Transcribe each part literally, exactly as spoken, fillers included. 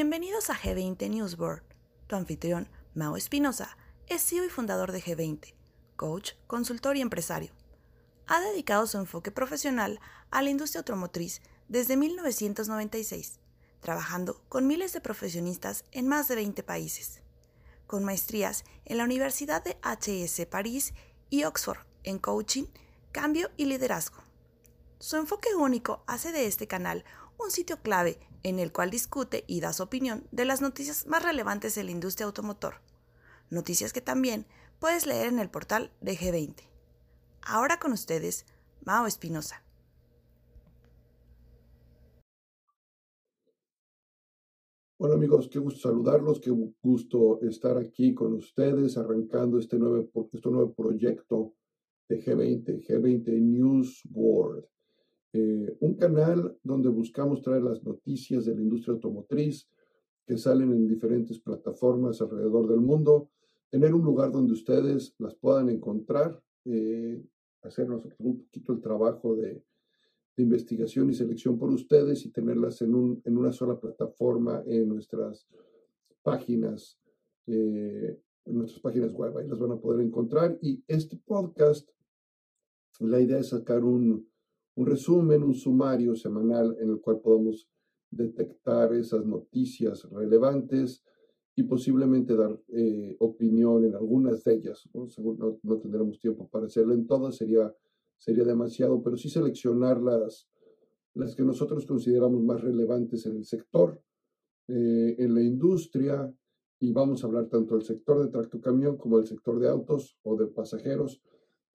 Bienvenidos a G veinte Newsboard. Tu anfitrión, Mau Espinosa, es C E O y fundador de G veinte, coach, consultor y empresario. Ha dedicado su enfoque profesional a la industria automotriz desde mil novecientos noventa y seis, trabajando con miles de profesionistas en más de veinte países. Con maestrías en la Universidad de H S París y Oxford en coaching, cambio y liderazgo. Su enfoque único hace de este canal un sitio clave en el cual discute y da su opinión de las noticias más relevantes de la industria automotor. Noticias que también puedes leer en el portal de G veinte. Ahora con ustedes, Mau Espinosa. Bueno amigos, qué gusto saludarlos, qué gusto estar aquí con ustedes arrancando este nuevo, este nuevo proyecto de G veinte, G veinte News World. Eh, un canal donde buscamos traer las noticias de la industria automotriz que salen en diferentes plataformas alrededor del mundo, tener un lugar donde ustedes las puedan encontrar, eh, hacernos un poquito el trabajo de, de investigación y selección por ustedes y tenerlas en, un, en una sola plataforma en nuestras páginas, eh, en nuestras páginas web, ahí las van a poder encontrar. Y este podcast, la idea es sacar un un resumen, un sumario semanal en el cual podamos detectar esas noticias relevantes y posiblemente dar eh, opinión en algunas de ellas. ¿No? No, no tendremos tiempo para hacerlo en todas, sería, sería demasiado, pero sí seleccionar las, las que nosotros consideramos más relevantes en el sector, eh, en la industria, y vamos a hablar tanto del sector de tractocamión como del sector de autos o de pasajeros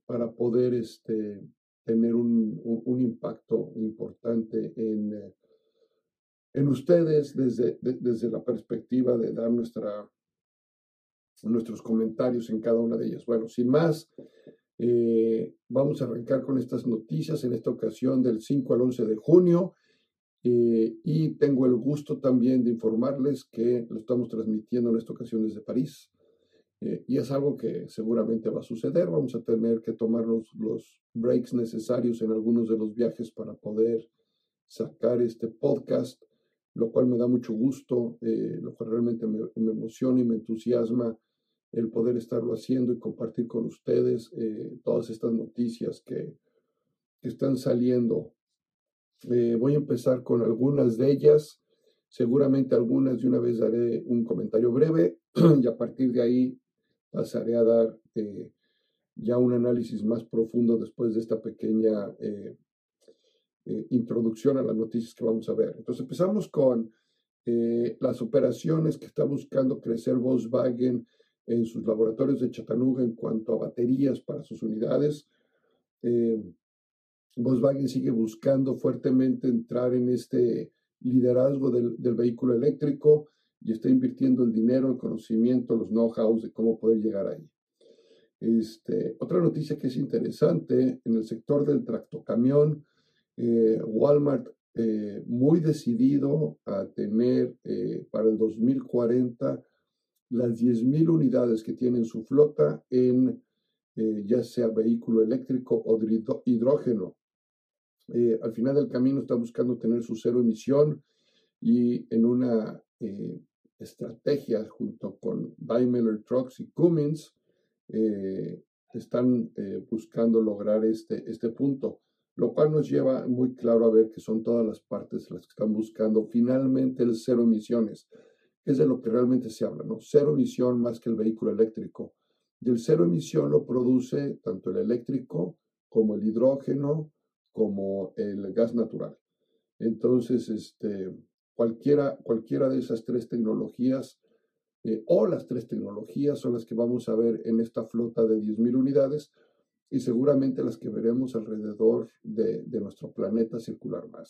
para poder este, tener un, un, un impacto importante en, en ustedes desde, de, desde la perspectiva de dar nuestra, nuestros comentarios en cada una de ellas. Bueno, sin más, eh, vamos a arrancar con estas noticias en esta ocasión del cinco al once de junio eh, y tengo el gusto también de informarles que lo estamos transmitiendo en esta ocasión desde París eh, y es algo que seguramente va a suceder. Vamos a tener que tomarnos los breaks necesarios en algunos de los viajes para poder sacar este podcast, lo cual me da mucho gusto, eh, lo cual realmente me, me emociona y me entusiasma el poder estarlo haciendo y compartir con ustedes eh, todas estas noticias que, que están saliendo. Eh, voy a empezar con algunas de ellas, seguramente algunas de una vez daré un comentario breve y a partir de ahí pasaré a dar eh, ya un análisis más profundo después de esta pequeña eh, eh, introducción a las noticias que vamos a ver. Entonces empezamos con eh, las operaciones que está buscando crecer Volkswagen en sus laboratorios de Chattanooga en cuanto a baterías para sus unidades. Eh, Volkswagen sigue buscando fuertemente entrar en este liderazgo del, del vehículo eléctrico y está invirtiendo el dinero, el conocimiento, los know-hows de cómo poder llegar ahí. Este, otra noticia que es interesante, en el sector del tractocamión, eh, Walmart eh, muy decidido a tener eh, para el dos mil cuarenta las diez mil unidades que tiene en su flota en eh, ya sea vehículo eléctrico o hidrógeno. Eh, al final del camino está buscando tener su cero emisión y en una eh, estrategia junto con Daimler Trucks y Cummins, Eh, están eh, buscando lograr este, este punto, lo cual nos lleva muy claro a ver que son todas las partes las que están buscando finalmente el cero emisiones, es de lo que realmente se habla, ¿no? Cero emisión más que el vehículo eléctrico, y el cero emisión lo produce tanto el eléctrico como el hidrógeno como el gas natural. Entonces este, cualquiera, cualquiera de esas tres tecnologías Eh, o las tres tecnologías son las que vamos a ver en esta flota de diez mil unidades y seguramente las que veremos alrededor de, de nuestro planeta circular más.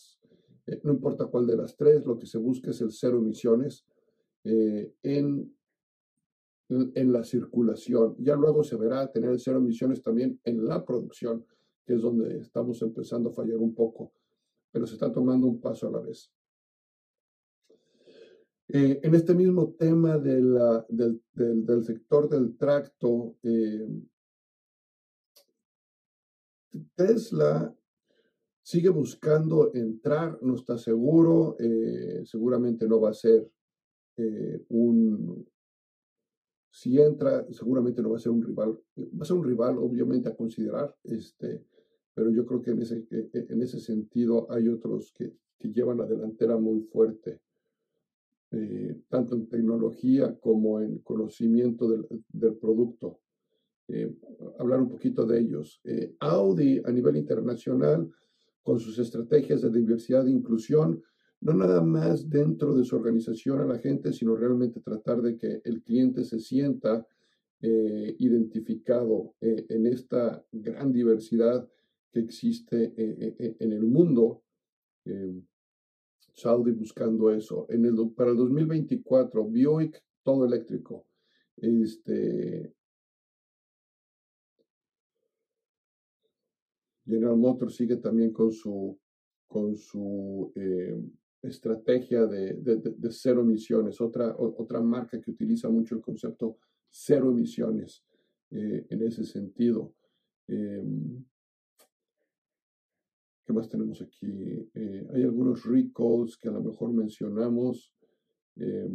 Eh, no importa cuál de las tres, lo que se busca es el cero emisiones eh, en, en la circulación. Ya luego se verá tener el cero emisiones también en la producción, que es donde estamos empezando a fallar un poco, pero se está tomando un paso a la vez. Eh, en este mismo tema de la, del, del, del sector del tracto, eh, Tesla sigue buscando entrar, no está seguro, eh, seguramente no va a ser eh, un... Si entra, seguramente no va a ser un rival, va a ser un rival obviamente a considerar, este, pero yo creo que en ese, en ese sentido hay otros que, que llevan la delantera muy fuerte, eh, tanto en tecnología como en conocimiento del, del producto. Eh, hablar un poquito de ellos. Eh, Audi a nivel internacional, con sus estrategias de diversidad e inclusión, no nada más dentro de su organización a la gente, sino realmente tratar de que el cliente se sienta eh, identificado eh, en esta gran diversidad que existe eh, eh, en el mundo. Eh, Saudi buscando eso. En el, para el dos mil veinticuatro, Buick, todo eléctrico. Este, General Motors sigue también con su, con su eh, estrategia de, de, de cero emisiones, otra, otra marca que utiliza mucho el concepto cero emisiones eh, en ese sentido. Eh, ¿Qué más tenemos aquí? Eh, hay algunos recalls que a lo mejor mencionamos. Eh,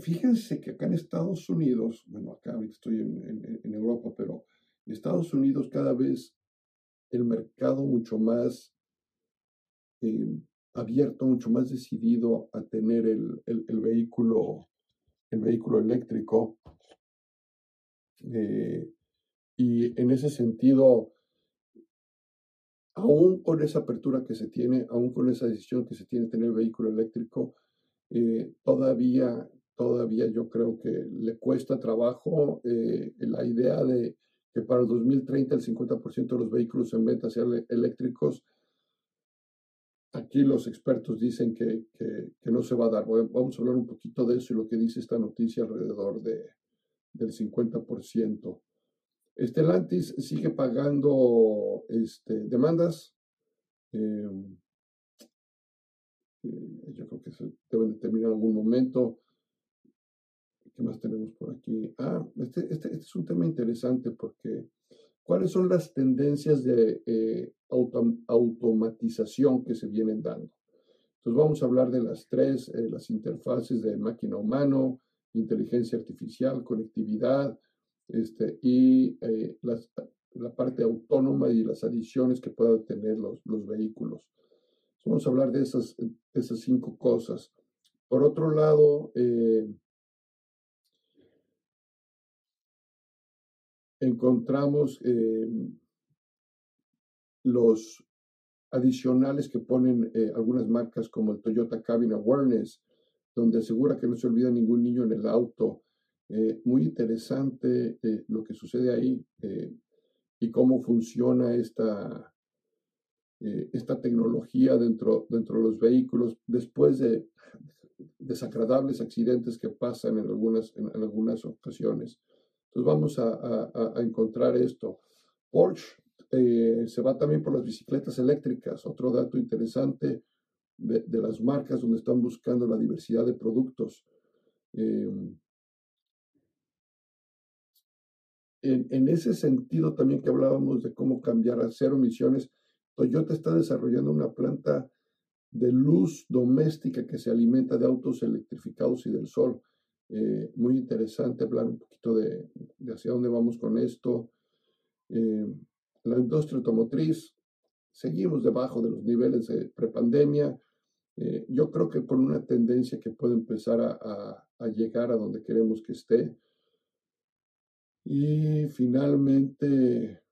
fíjense que acá en Estados Unidos, bueno, acá estoy en, en, en Europa, pero en Estados Unidos cada vez el mercado mucho más Eh, abierto, mucho más decidido a tener el, el, el vehículo el vehículo eléctrico, eh, y en ese sentido, aún con esa apertura que se tiene, aún con esa decisión que se tiene de tener el vehículo eléctrico, eh, todavía todavía yo creo que le cuesta trabajo eh, la idea de que para el dos mil treinta el cincuenta por ciento de los vehículos en venta sean eléctricos. Aquí los expertos dicen que, que, que no se va a dar. Vamos a hablar un poquito de eso y lo que dice esta noticia alrededor de, del cincuenta por ciento. Stellantis sigue pagando este, demandas. Eh, yo creo que se deben de terminar en algún momento. ¿Qué más tenemos por aquí? Ah, este, este, este es un tema interesante porque ¿cuáles son las tendencias de eh, autom- automatización que se vienen dando? Entonces vamos a hablar de las tres, eh, las interfaces de máquina-humano, inteligencia artificial, conectividad, este, y eh, las, la parte autónoma y las adiciones que puedan tener los, los vehículos. Entonces vamos a hablar de esas, de esas cinco cosas. Por otro lado, eh, encontramos eh, los adicionales que ponen eh, algunas marcas como el Toyota Cabin Awareness, donde asegura que no se olvida ningún niño en el auto. Eh, muy interesante eh, lo que sucede ahí eh, y cómo funciona esta, eh, esta tecnología dentro, dentro de los vehículos después de desagradables accidentes que pasan en algunas, en, en algunas ocasiones. Entonces vamos a, a, a encontrar esto. Porsche eh, se va también por las bicicletas eléctricas. Otro dato interesante de, de las marcas donde están buscando la diversidad de productos. Eh, en, en ese sentido también que hablábamos de cómo cambiar a cero emisiones, Toyota está desarrollando una planta de luz doméstica que se alimenta de autos electrificados y del sol. Eh, muy interesante hablar un poquito de, de hacia dónde vamos con esto. Eh, la industria automotriz, seguimos debajo de los niveles de prepandemia. Eh, yo creo que por una tendencia que puede empezar a, a, a llegar a donde queremos que esté. Y finalmente,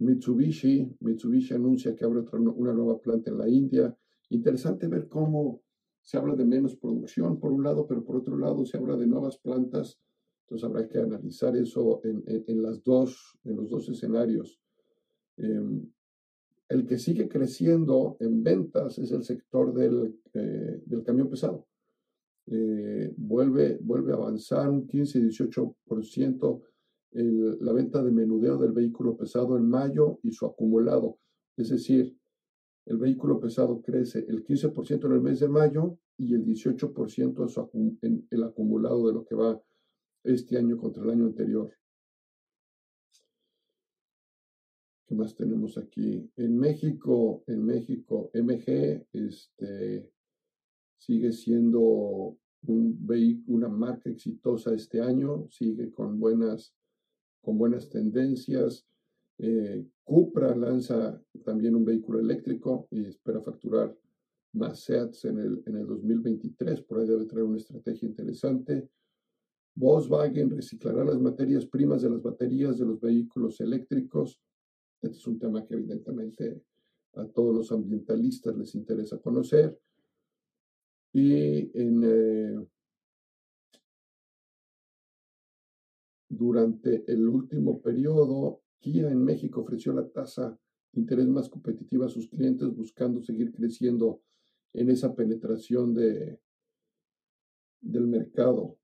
Mitsubishi. Mitsubishi anuncia que abre otra, una nueva planta en la India. Interesante ver cómo se habla de menos producción por un lado, pero por otro lado se habla de nuevas plantas. Entonces habrá que analizar eso en, en, en, las dos, en los dos escenarios. Eh, el que sigue creciendo en ventas es el sector del, eh, del camión pesado. Eh, vuelve, vuelve a avanzar un quince a dieciocho por ciento el, la venta de menudeo del vehículo pesado en mayo y su acumulado. Es decir, el vehículo pesado crece el quince por ciento en el mes de mayo y el dieciocho por ciento en el acumulado de lo que va este año contra el año anterior. ¿Qué más tenemos aquí? En México, en México, M G, este, sigue siendo un vehículo, una marca exitosa este año, sigue con buenas, con buenas tendencias. Eh, Cupra lanza también un vehículo eléctrico y espera facturar más SEATs en el, en el dos mil veintitrés, por ahí debe traer una estrategia interesante. Volkswagen reciclará las materias primas de las baterías de los vehículos eléctricos. Este es un tema que evidentemente a todos los ambientalistas les interesa conocer. Y en, eh, durante el último periodo, Kia en México ofreció la tasa de interés más competitiva a sus clientes, buscando seguir creciendo en esa penetración de, del mercado.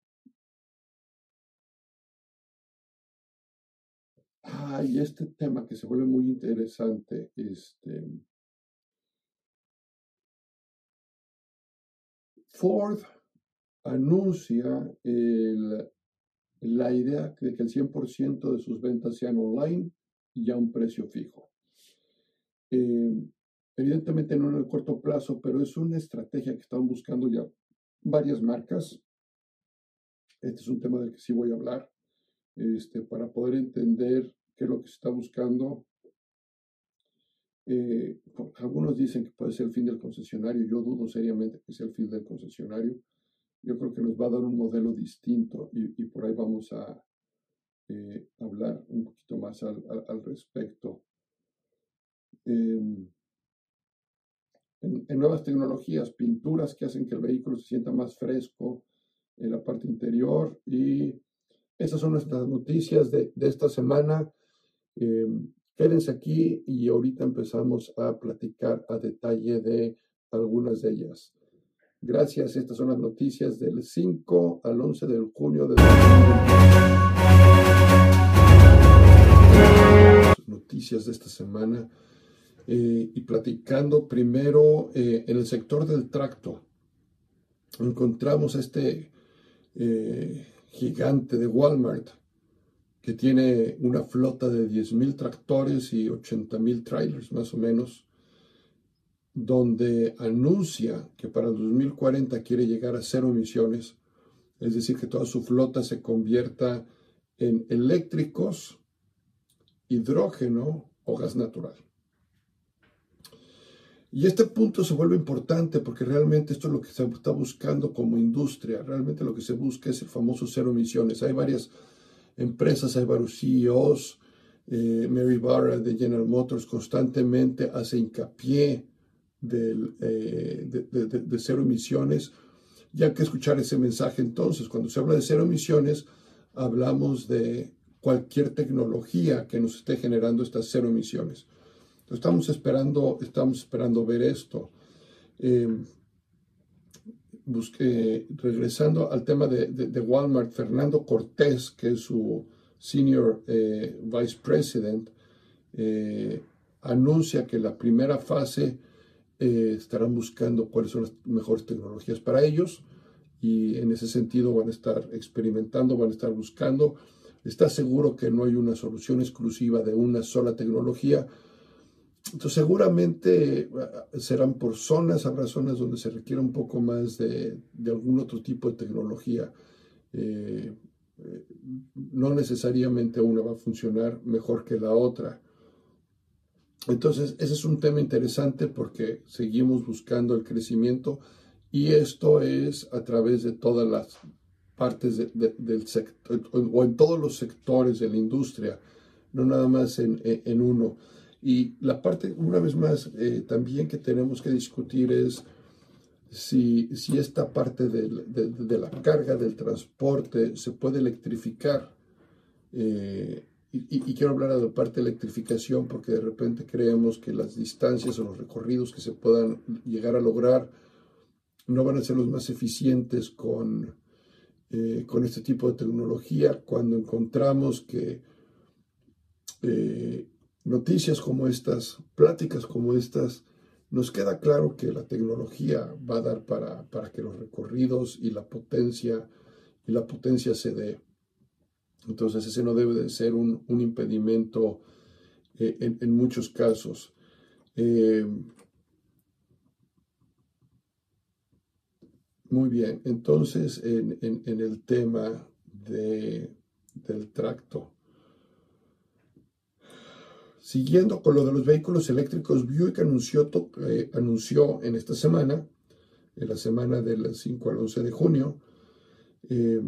Ah, y este tema que se vuelve muy interesante, este, Ford anuncia el, la idea de que el cien por ciento de sus ventas sean online y a un precio fijo. Eh, evidentemente no en el corto plazo, pero es una estrategia que están buscando ya varias marcas. Este es un tema del que sí voy a hablar. Este, para poder entender qué es lo que se está buscando. Eh, algunos dicen que puede ser el fin del concesionario. Yo dudo seriamente que sea el fin del concesionario. Yo creo que nos va a dar un modelo distinto y, y por ahí vamos a eh, hablar un poquito más al, al, al respecto. Eh, en, en nuevas tecnologías, pinturas que hacen que el vehículo se sienta más fresco en la parte interior y... Esas son nuestras noticias de, de esta semana. Eh, quédense aquí y ahorita empezamos a platicar a detalle de algunas de ellas. Gracias. Estas son las noticias del cinco al once de junio de noticias de esta semana. Eh, y platicando primero eh, en el sector del tracto. Encontramos este... Eh, gigante de Walmart, que tiene una flota de diez mil tractores y ochenta mil trailers más o menos, donde anuncia que para dos mil cuarenta quiere llegar a cero emisiones, es decir, que toda su flota se convierta en eléctricos, hidrógeno o gas natural. Y este punto se vuelve importante porque realmente esto es lo que se está buscando como industria. Realmente lo que se busca es el famoso cero emisiones. Hay varias empresas, hay varios C E Os. Eh, Mary Barra de General Motors constantemente hace hincapié del, eh, de, de, de, de cero emisiones. Y hay que escuchar ese mensaje entonces. Cuando se habla de cero emisiones, hablamos de cualquier tecnología que nos esté generando estas cero emisiones. Estamos esperando, estamos esperando ver esto. Eh, busqué, regresando al tema de, de, de Walmart, Fernando Cortés, que es su senior eh, vice president, eh, anuncia que la primera fase eh, estarán buscando cuáles son las mejores tecnologías para ellos y en ese sentido van a estar experimentando, van a estar buscando. Está seguro que no hay una solución exclusiva de una sola tecnología. Entonces, seguramente serán por zonas, habrá zonas donde se requiera un poco más de, de algún otro tipo de tecnología. Eh, eh, no necesariamente una va a funcionar mejor que la otra. Entonces, ese es un tema interesante porque seguimos buscando el crecimiento y esto es a través de todas las partes de, de, del sector o en todos los sectores de la industria, no nada más en, en uno. Y la parte, una vez más, eh, también que tenemos que discutir es si, si esta parte de, de, de la carga, del transporte, se puede electrificar. Eh, y, y quiero hablar de la parte de electrificación porque de repente creemos que las distancias o los recorridos que se puedan llegar a lograr no van a ser los más eficientes con, eh, con este tipo de tecnología. Cuando encontramos que... Eh, Noticias como estas, pláticas como estas, nos queda claro que la tecnología va a dar para, para que los recorridos y la potencia y la potencia se dé. Entonces ese no debe de ser un, un impedimento eh, en, en muchos casos. Eh, Muy bien, entonces en, en, en el tema de, del tracto. Siguiendo con lo de los vehículos eléctricos, Buick anunció, eh, anunció en esta semana, en la semana del cinco al once de junio, eh,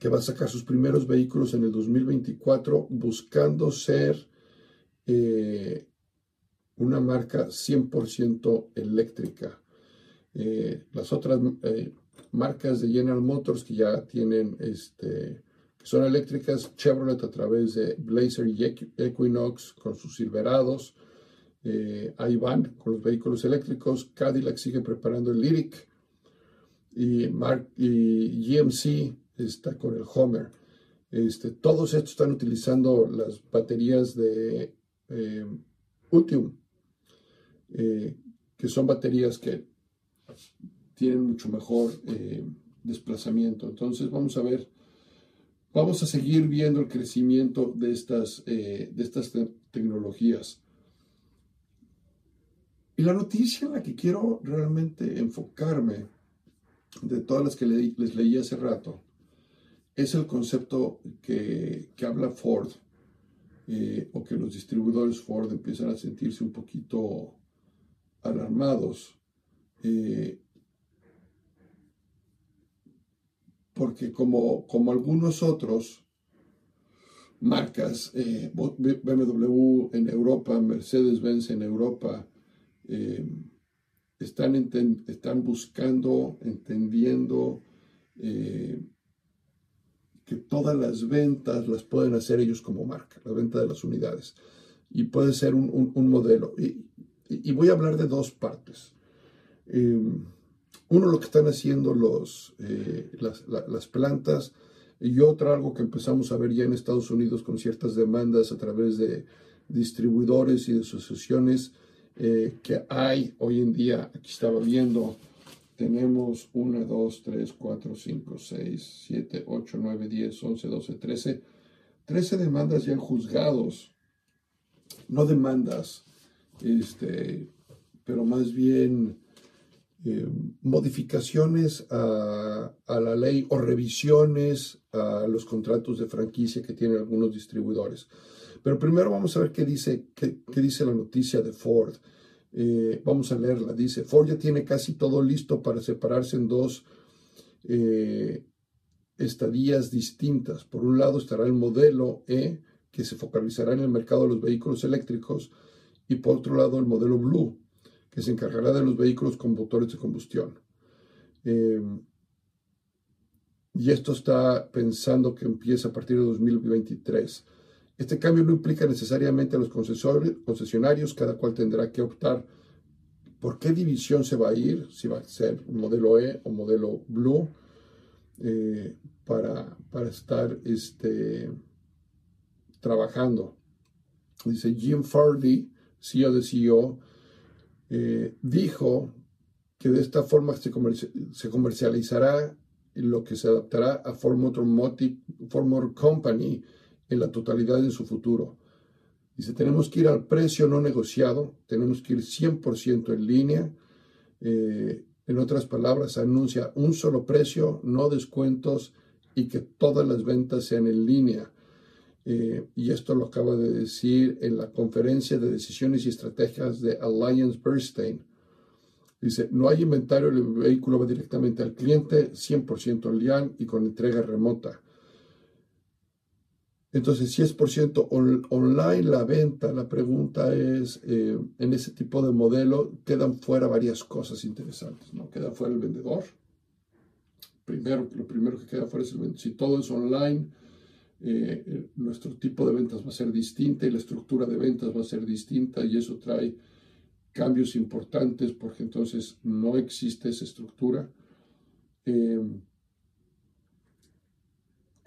que va a sacar sus primeros vehículos en el dos mil veinticuatro, buscando ser eh, una marca cien por ciento eléctrica. Eh, las otras eh, marcas de General Motors que ya tienen, este, que son eléctricas, Chevrolet a través de Blazer y Equinox con sus Silverados, eh, Ivan con los vehículos eléctricos, Cadillac sigue preparando el Lyriq y, Mark, y G M C está con el Homer. Este, todos estos están utilizando las baterías de eh, Ultium, eh, que son baterías que tienen mucho mejor eh, desplazamiento. Entonces vamos a ver, vamos a seguir viendo el crecimiento de estas, eh, de estas te tecnologías. Y la noticia en la que quiero realmente enfocarme, de todas las que le les leí hace rato, es el concepto que, que habla Ford, eh, o que los distribuidores Ford empiezan a sentirse un poquito alarmados. Eh, porque como, como algunos otros marcas, eh, B M W en Europa, Mercedes-Benz en Europa, eh, están, están buscando, entendiendo eh, que todas las ventas las pueden hacer ellos como marca, la venta de las unidades, y puede ser un, un, un modelo. Y, y voy a hablar de dos partes. Eh, uno, lo que están haciendo los, eh, las, la, las plantas, y otra, algo que empezamos a ver ya en Estados Unidos con ciertas demandas a través de distribuidores y de asociaciones eh, que hay hoy en día. Aquí estaba viendo, tenemos uno, dos, tres, cuatro, cinco, seis, siete, ocho, nueve, diez, once, doce, trece, trece demandas ya en juzgados, no demandas, este, pero más bien Eh, modificaciones a, a la ley o revisiones a los contratos de franquicia que tienen algunos distribuidores. Pero primero vamos a ver qué dice, qué, qué dice la noticia de Ford. Eh, vamos a leerla. Dice: Ford ya tiene casi todo listo para separarse en dos eh, estadías distintas. Por un lado estará el modelo E, que se focalizará en el mercado de los vehículos eléctricos, y por otro lado el modelo Blue, que se encargará de los vehículos con motores de combustión. Eh, y esto está pensando que empieza a partir de dos mil veintitrés. Este cambio no implica necesariamente a los concesionarios, cada cual tendrá que optar por qué división se va a ir, si va a ser modelo E o modelo Blue, eh, para, para estar este, trabajando. Dice Jim Farley, C E O de C E O, Eh, dijo que de esta forma se, comerci se comercializará lo que se adaptará a Ford Motor, Ford Motor Company en la totalidad de su futuro. Dice: tenemos que ir al precio no negociado, tenemos que ir cien por ciento en línea. Eh, en otras palabras, anuncia un solo precio, no descuentos, y que todas las ventas sean en línea. Eh, y esto lo acaba de decir en la conferencia de decisiones y estrategias de Alliance Bernstein. Dice: no hay inventario, el vehículo va directamente al cliente, cien por ciento online y con entrega remota. Entonces, si es por ciento on, online la venta, la pregunta es, eh, en ese tipo de modelo quedan fuera varias cosas interesantes, ¿no? Queda fuera el vendedor. Primero, lo primero que queda fuera es el vendedor. Si todo es online, Eh, nuestro tipo de ventas va a ser distinta y la estructura de ventas va a ser distinta, y eso trae cambios importantes porque entonces no existe esa estructura. Eh,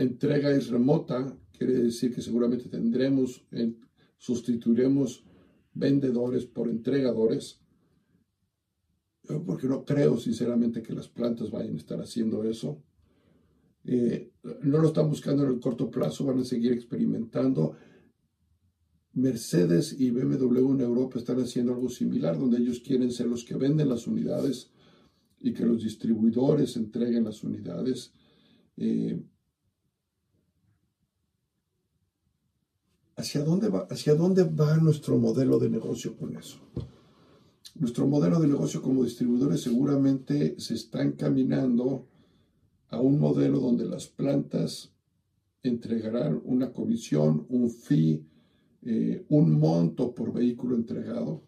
entrega es remota, quiere decir que seguramente tendremos, eh, sustituiremos vendedores por entregadores. Yo porque no creo sinceramente que las plantas vayan a estar haciendo eso. Eh, no lo están buscando en el corto plazo, van a seguir experimentando. Mercedes y B M W en Europa están haciendo algo similar, donde ellos quieren ser los que venden las unidades y que los distribuidores entreguen las unidades. Eh, ¿hacia dónde va, hacia dónde va nuestro modelo de negocio con eso? Nuestro modelo de negocio como distribuidores seguramente se está encaminando a un modelo donde las plantas entregarán una comisión, un fee, eh, un monto por vehículo entregado.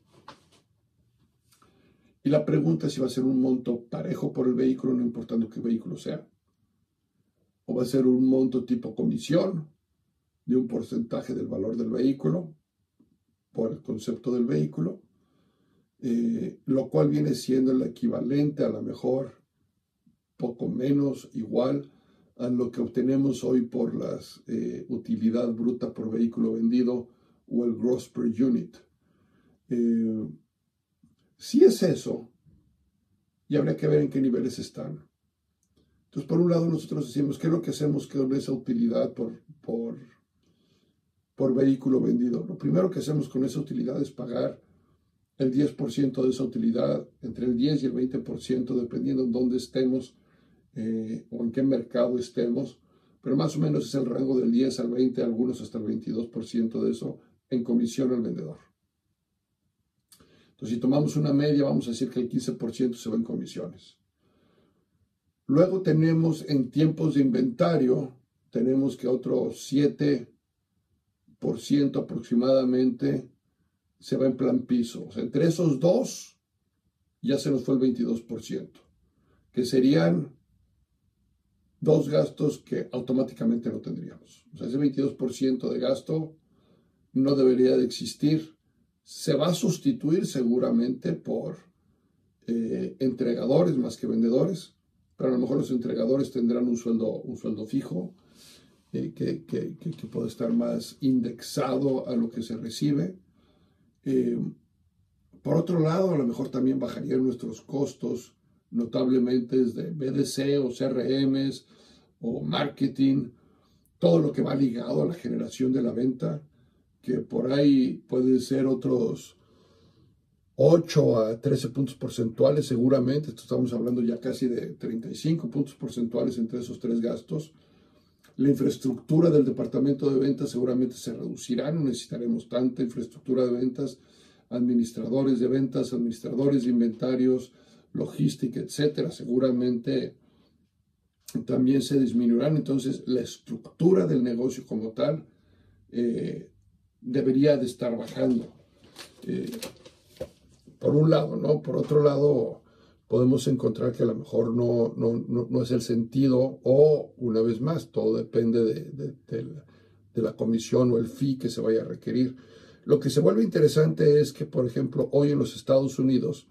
Y la pregunta es si va a ser un monto parejo por el vehículo, no importando qué vehículo sea. O va a ser un monto tipo comisión de un porcentaje del valor del vehículo, por el concepto del vehículo, eh, lo cual viene siendo el equivalente, a lo mejor poco menos, igual a lo que obtenemos hoy por la eh, utilidad bruta por vehículo vendido o el gross per unit. Eh, si es eso, y habría que ver en qué niveles están. Entonces, por un lado, nosotros decimos, ¿qué es lo que hacemos con esa utilidad por, por, por vehículo vendido? Lo primero que hacemos con esa utilidad es pagar el diez por ciento de esa utilidad, entre el diez y el veinte por ciento, dependiendo en dónde estemos eh, o en qué mercado estemos, pero más o menos es el rango del diez al veinte, algunos hasta el veintidós por ciento de eso, en comisión al vendedor. Entonces, si tomamos una media, vamos a decir que el quince por ciento se va en comisiones. Luego tenemos en tiempos de inventario, tenemos que otro siete por ciento aproximadamente se va en plan piso. O sea, entre esos dos ya se nos fue el veintidós por ciento, que serían dos gastos que automáticamente no tendríamos. O sea, ese veintidós por ciento de gasto no debería de existir. Se va a sustituir seguramente por eh, entregadores más que vendedores, pero a lo mejor los entregadores tendrán un sueldo, un sueldo fijo eh, que, que, que, que puede estar más indexado a lo que se recibe. Eh, por otro lado, a lo mejor también bajarían nuestros costos notablemente de B D C o C R Ms o marketing, todo lo que va ligado a la generación de la venta, que por ahí puede ser otros ocho a trece puntos porcentuales seguramente. Esto estamos hablando ya casi de treinta y cinco puntos porcentuales entre esos tres gastos. La infraestructura del departamento de ventas seguramente se reducirá, no necesitaremos tanta infraestructura de ventas, administradores de ventas, administradores de inventarios, logística, etcétera, seguramente también se disminuirán. Entonces, la estructura del negocio como tal eh, debería de estar bajando, eh, por un lado, ¿no? Por otro lado, podemos encontrar que a lo mejor no, no, no, no es el sentido, o una vez más, todo depende de, de, de, la, de la comisión o el fee que se vaya a requerir. Lo que se vuelve interesante es que, por ejemplo, hoy en los Estados Unidos,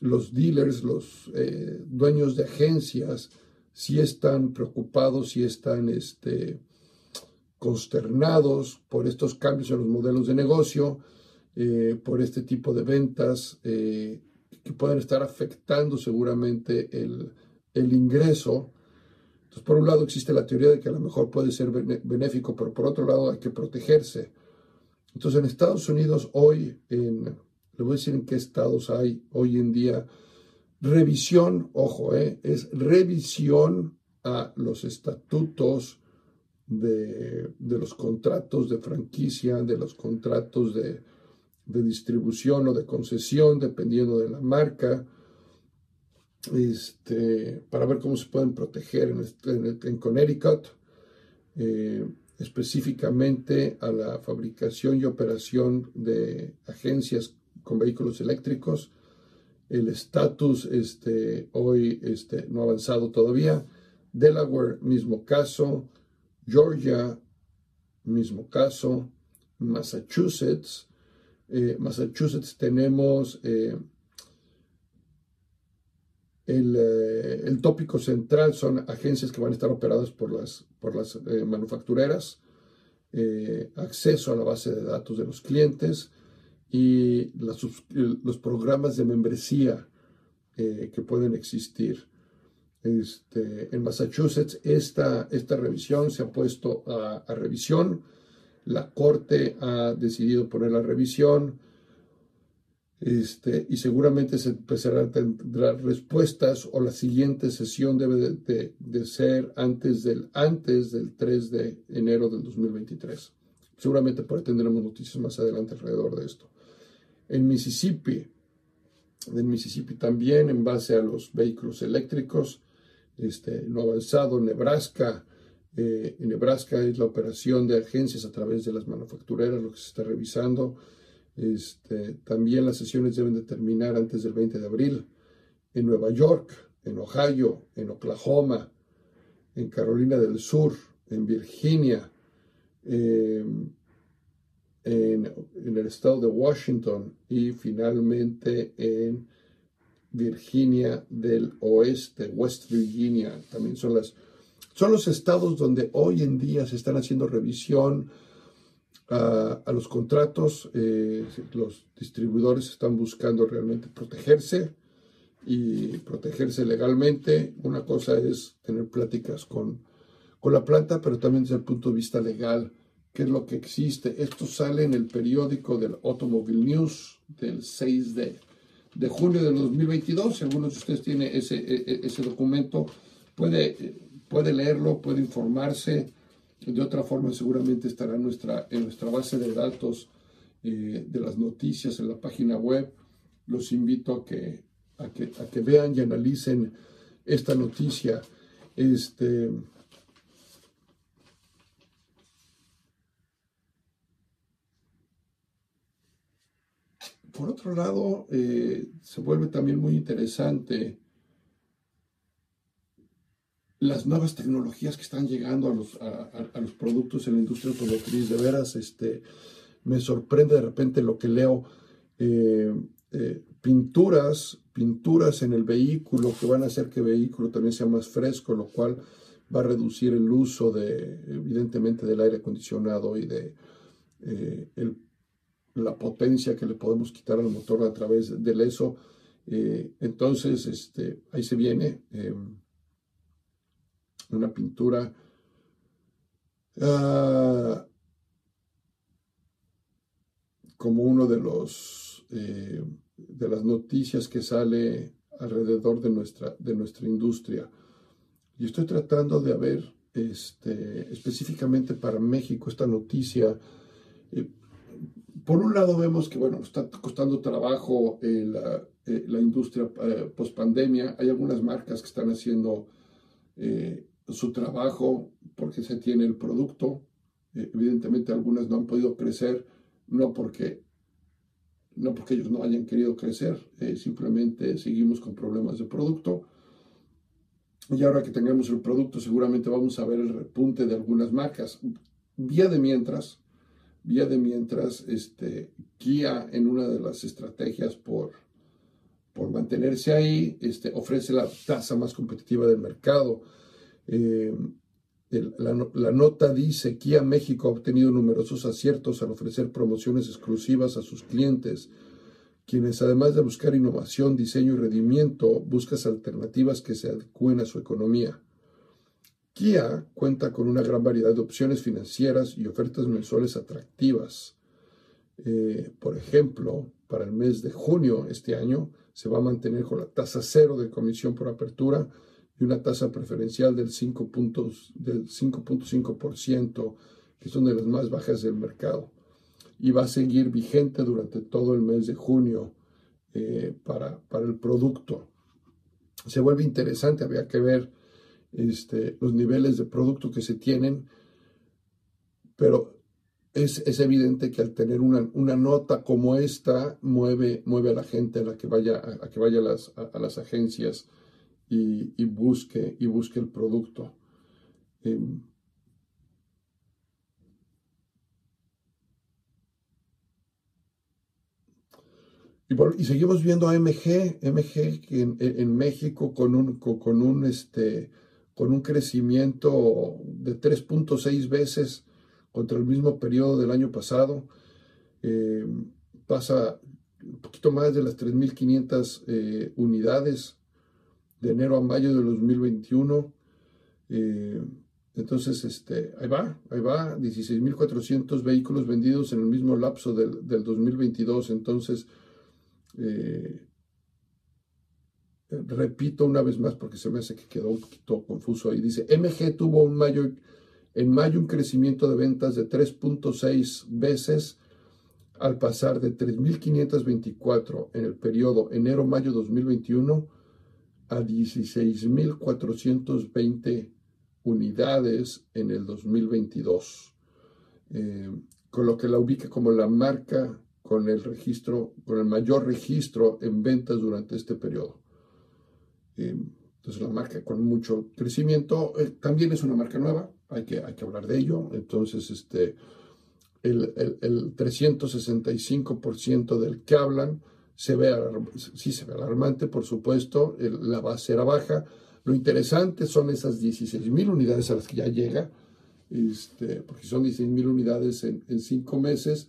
los dealers, los eh, dueños de agencias, sí están preocupados, sí están este, consternados por estos cambios en los modelos de negocio, eh, por este tipo de ventas, eh, que pueden estar afectando seguramente el, el ingreso. Entonces, por un lado existe la teoría de que a lo mejor puede ser benéfico, pero por otro lado hay que protegerse. Entonces, en Estados Unidos hoy, en, le voy a decir en qué estados hay hoy en día, revisión, ojo, eh, es revisión a los estatutos de, de los contratos de franquicia, de los contratos de... de distribución o de concesión, dependiendo de la marca, este, para ver cómo se pueden proteger en, en, en Connecticut, eh, específicamente a la fabricación y operación de agencias con vehículos eléctricos. El estatus este, hoy este, no ha avanzado todavía. Delaware, mismo caso. Georgia, mismo caso. Massachusetts, Eh, Massachusetts tenemos eh, el, eh, el tópico central son agencias que van a estar operadas por las, por las eh, manufactureras, eh, acceso a la base de datos de los clientes y las, los programas de membresía eh, que pueden existir. Este, en Massachusetts esta, esta revisión se ha puesto a, a revisión. La Corte ha decidido poner la revisión. Este, y seguramente se empezará a tener respuestas, o la siguiente sesión debe de, de, de ser antes del, antes del tres de enero del dos mil veintitrés. Seguramente por ahí tendremos noticias más adelante alrededor de esto. En Mississippi, en Mississippi también, en base a los vehículos eléctricos, este, no avanzado. Nebraska, eh, en Nebraska es la operación de agencias a través de las manufactureras lo que se está revisando. Este, también las sesiones deben de terminar antes del veinte de abril. En Nueva York, en Ohio, en Oklahoma, en Carolina del Sur, en Virginia, eh, en, en el estado de Washington y finalmente en Virginia del Oeste, West Virginia. También son, las, son los estados donde hoy en día se están haciendo revisión A, a los contratos. Eh, los distribuidores están buscando realmente protegerse y protegerse legalmente. Una cosa es tener pláticas con, con la planta, pero también desde el punto de vista legal, qué es lo que existe. Esto sale en el periódico del Automobile News del seis de junio del dos mil veintidós. Si alguno de ustedes tiene ese, ese documento, puede, puede leerlo, puede informarse. De otra forma, seguramente estará en nuestra, en nuestra base de datos eh, de las noticias en la página web. Los invito a que, a que, a que vean y analicen esta noticia. Este, por otro lado, eh, se vuelve también muy interesante las nuevas tecnologías que están llegando a los, a, a, a los productos en la industria automotriz. De veras, este, me sorprende de repente lo que leo. Eh, eh, pinturas, pinturas en el vehículo que van a hacer que el vehículo también sea más fresco, lo cual va a reducir el uso, de, evidentemente, del aire acondicionado y de eh, el, la potencia que le podemos quitar al motor a través del eso. Eh, entonces, este, ahí se viene. Eh, Una pintura uh, como uno de los eh, de las noticias que sale alrededor de nuestra de nuestra industria. Y estoy tratando de ver este, específicamente para México esta noticia. Eh, por un lado vemos que bueno, está costando trabajo eh, la, eh, la industria eh, pospandemia. Hay algunas marcas que están haciendo eh, su trabajo porque se tiene el producto. Eh, evidentemente algunas no han podido crecer, no porque, no porque ellos no hayan querido crecer, eh, simplemente seguimos con problemas de producto. Y ahora que tengamos el producto, seguramente vamos a ver el repunte de algunas marcas. Vía de mientras, vía de mientras, este, Kia, en una de las estrategias por, por mantenerse ahí, este, ofrece la tasa más competitiva del mercado. Eh, el, la, la nota dice: Kia México ha obtenido numerosos aciertos al ofrecer promociones exclusivas a sus clientes, quienes además de buscar innovación, diseño y rendimiento, buscan alternativas que se adecúen a su economía. Kia cuenta con una gran variedad de opciones financieras y ofertas mensuales atractivas. Eh, por ejemplo, para el mes de junio este año se va a mantener con la tasa cero de comisión por apertura y una tasa preferencial del cinco punto cinco por ciento, que son de las más bajas del mercado. Y va a seguir vigente durante todo el mes de junio eh, para, para el producto. Se vuelve interesante, había que ver este, los niveles de producto que se tienen, pero es, es evidente que al tener una, una nota como esta, mueve, mueve a la gente a la que vaya a, a, que vaya a, las, a, a las agencias Y, y, busque, y busque el producto. Eh, y, bueno, y seguimos viendo a M G, M G en, en México con un, con, con un, este, con un crecimiento de tres punto seis veces contra el mismo periodo del año pasado. Eh, pasa un poquito más de las tres mil quinientas eh, unidades de enero a mayo de dos mil veintiuno. Eh, entonces, este, ahí va, ahí va, dieciséis mil cuatrocientos vehículos vendidos en el mismo lapso del, del dos mil veintidós. Entonces, eh, repito una vez más porque se me hace que quedó un poquito confuso ahí, dice M G tuvo un mayo, en mayo un crecimiento de ventas de tres punto seis veces al pasar de tres mil quinientos veinticuatro en el periodo enero-mayo dos mil veintiuno a dieciséis mil cuatrocientos veinte unidades en el dos mil veintidós, eh, con lo que la ubica como la marca con el registro, con el mayor registro en ventas durante este periodo. Eh, entonces la marca con mucho crecimiento, eh, también es una marca nueva, hay que, hay que hablar de ello. Entonces este, el, el, el trescientos sesenta y cinco por ciento del que hablan se ve, sí se ve alarmante, por supuesto, el, la base era baja. Lo interesante son esas dieciséis mil unidades a las que ya llega, este, porque son dieciséis mil unidades en, en cinco meses,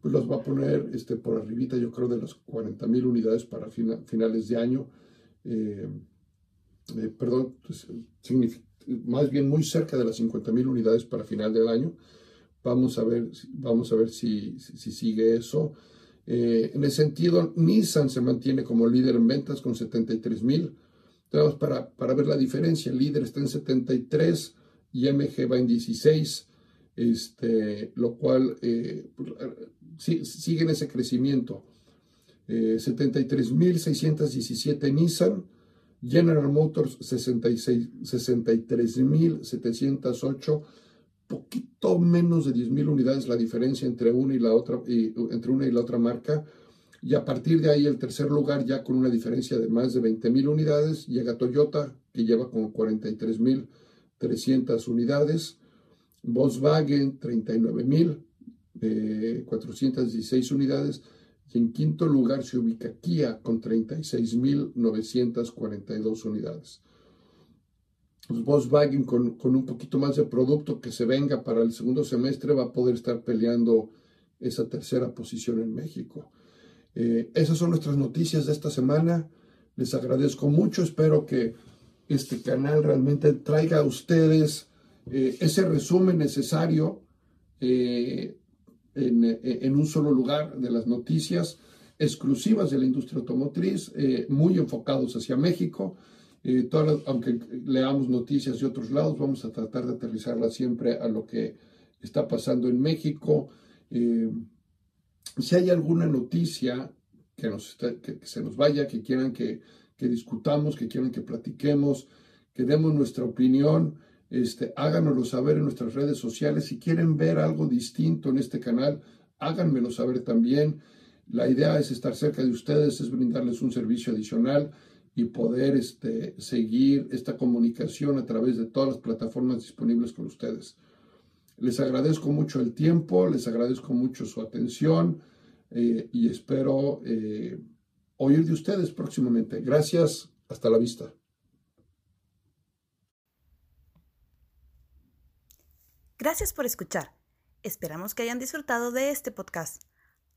pues los va a poner este, por arribita, yo creo, de las cuarenta mil unidades para fina, finales de año. Eh, eh, perdón, pues, más bien muy cerca de las cincuenta mil unidades para final del año. Vamos a ver, vamos a ver si, si, si sigue eso. Eh, en ese sentido, Nissan se mantiene como líder en ventas con setenta y tres mil. Tenemos para, para ver la diferencia, el líder está en setenta y tres y M G va en dieciséis, este, lo cual eh, si, sigue en ese crecimiento. Eh, setenta y tres mil seiscientos diecisiete Nissan, General Motors sesenta y tres mil setecientos ocho, poquito menos de diez mil unidades la diferencia entre una y la otra, y, entre una y la otra marca. Y a partir de ahí, el tercer lugar, ya con una diferencia de más de veinte mil unidades, llega Toyota, que lleva como cuarenta y tres mil trescientas unidades. Volkswagen, treinta y nueve mil cuatrocientas dieciséis unidades. Y en quinto lugar se ubica Kia, con treinta y seis mil novecientas cuarenta y dos unidades. Pues Volkswagen, con, con un poquito más de producto que se venga para el segundo semestre, va a poder estar peleando esa tercera posición en México. Eh, esas son nuestras noticias de esta semana. Les agradezco mucho. Espero que este canal realmente traiga a ustedes eh, ese resumen necesario eh, en, en un solo lugar de las noticias exclusivas de la industria automotriz, eh, muy enfocados hacia México. Eh, todas las, aunque leamos noticias de otros lados, vamos a tratar de aterrizarlas siempre a lo que está pasando en México. Eh, Si hay alguna noticia que, nos, que se nos vaya, que quieran que, que discutamos, que quieran que platiquemos, que demos nuestra opinión, este, háganoslo saber en nuestras redes sociales. Si quieren ver algo distinto en este canal, háganmelo saber también. La idea es estar cerca de ustedes, es brindarles un servicio adicional y poder este, seguir esta comunicación a través de todas las plataformas disponibles con ustedes. Les agradezco mucho el tiempo, les agradezco mucho su atención eh, y espero eh, oír de ustedes próximamente. Gracias, hasta la vista. Gracias por escuchar. Esperamos que hayan disfrutado de este podcast.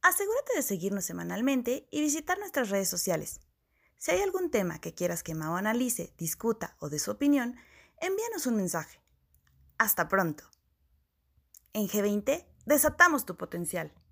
Asegúrate de seguirnos semanalmente y visitar nuestras redes sociales. Si hay algún tema que quieras que Mau analice, discuta o dé su opinión, envíanos un mensaje. Hasta pronto. En G veinte, desatamos tu potencial.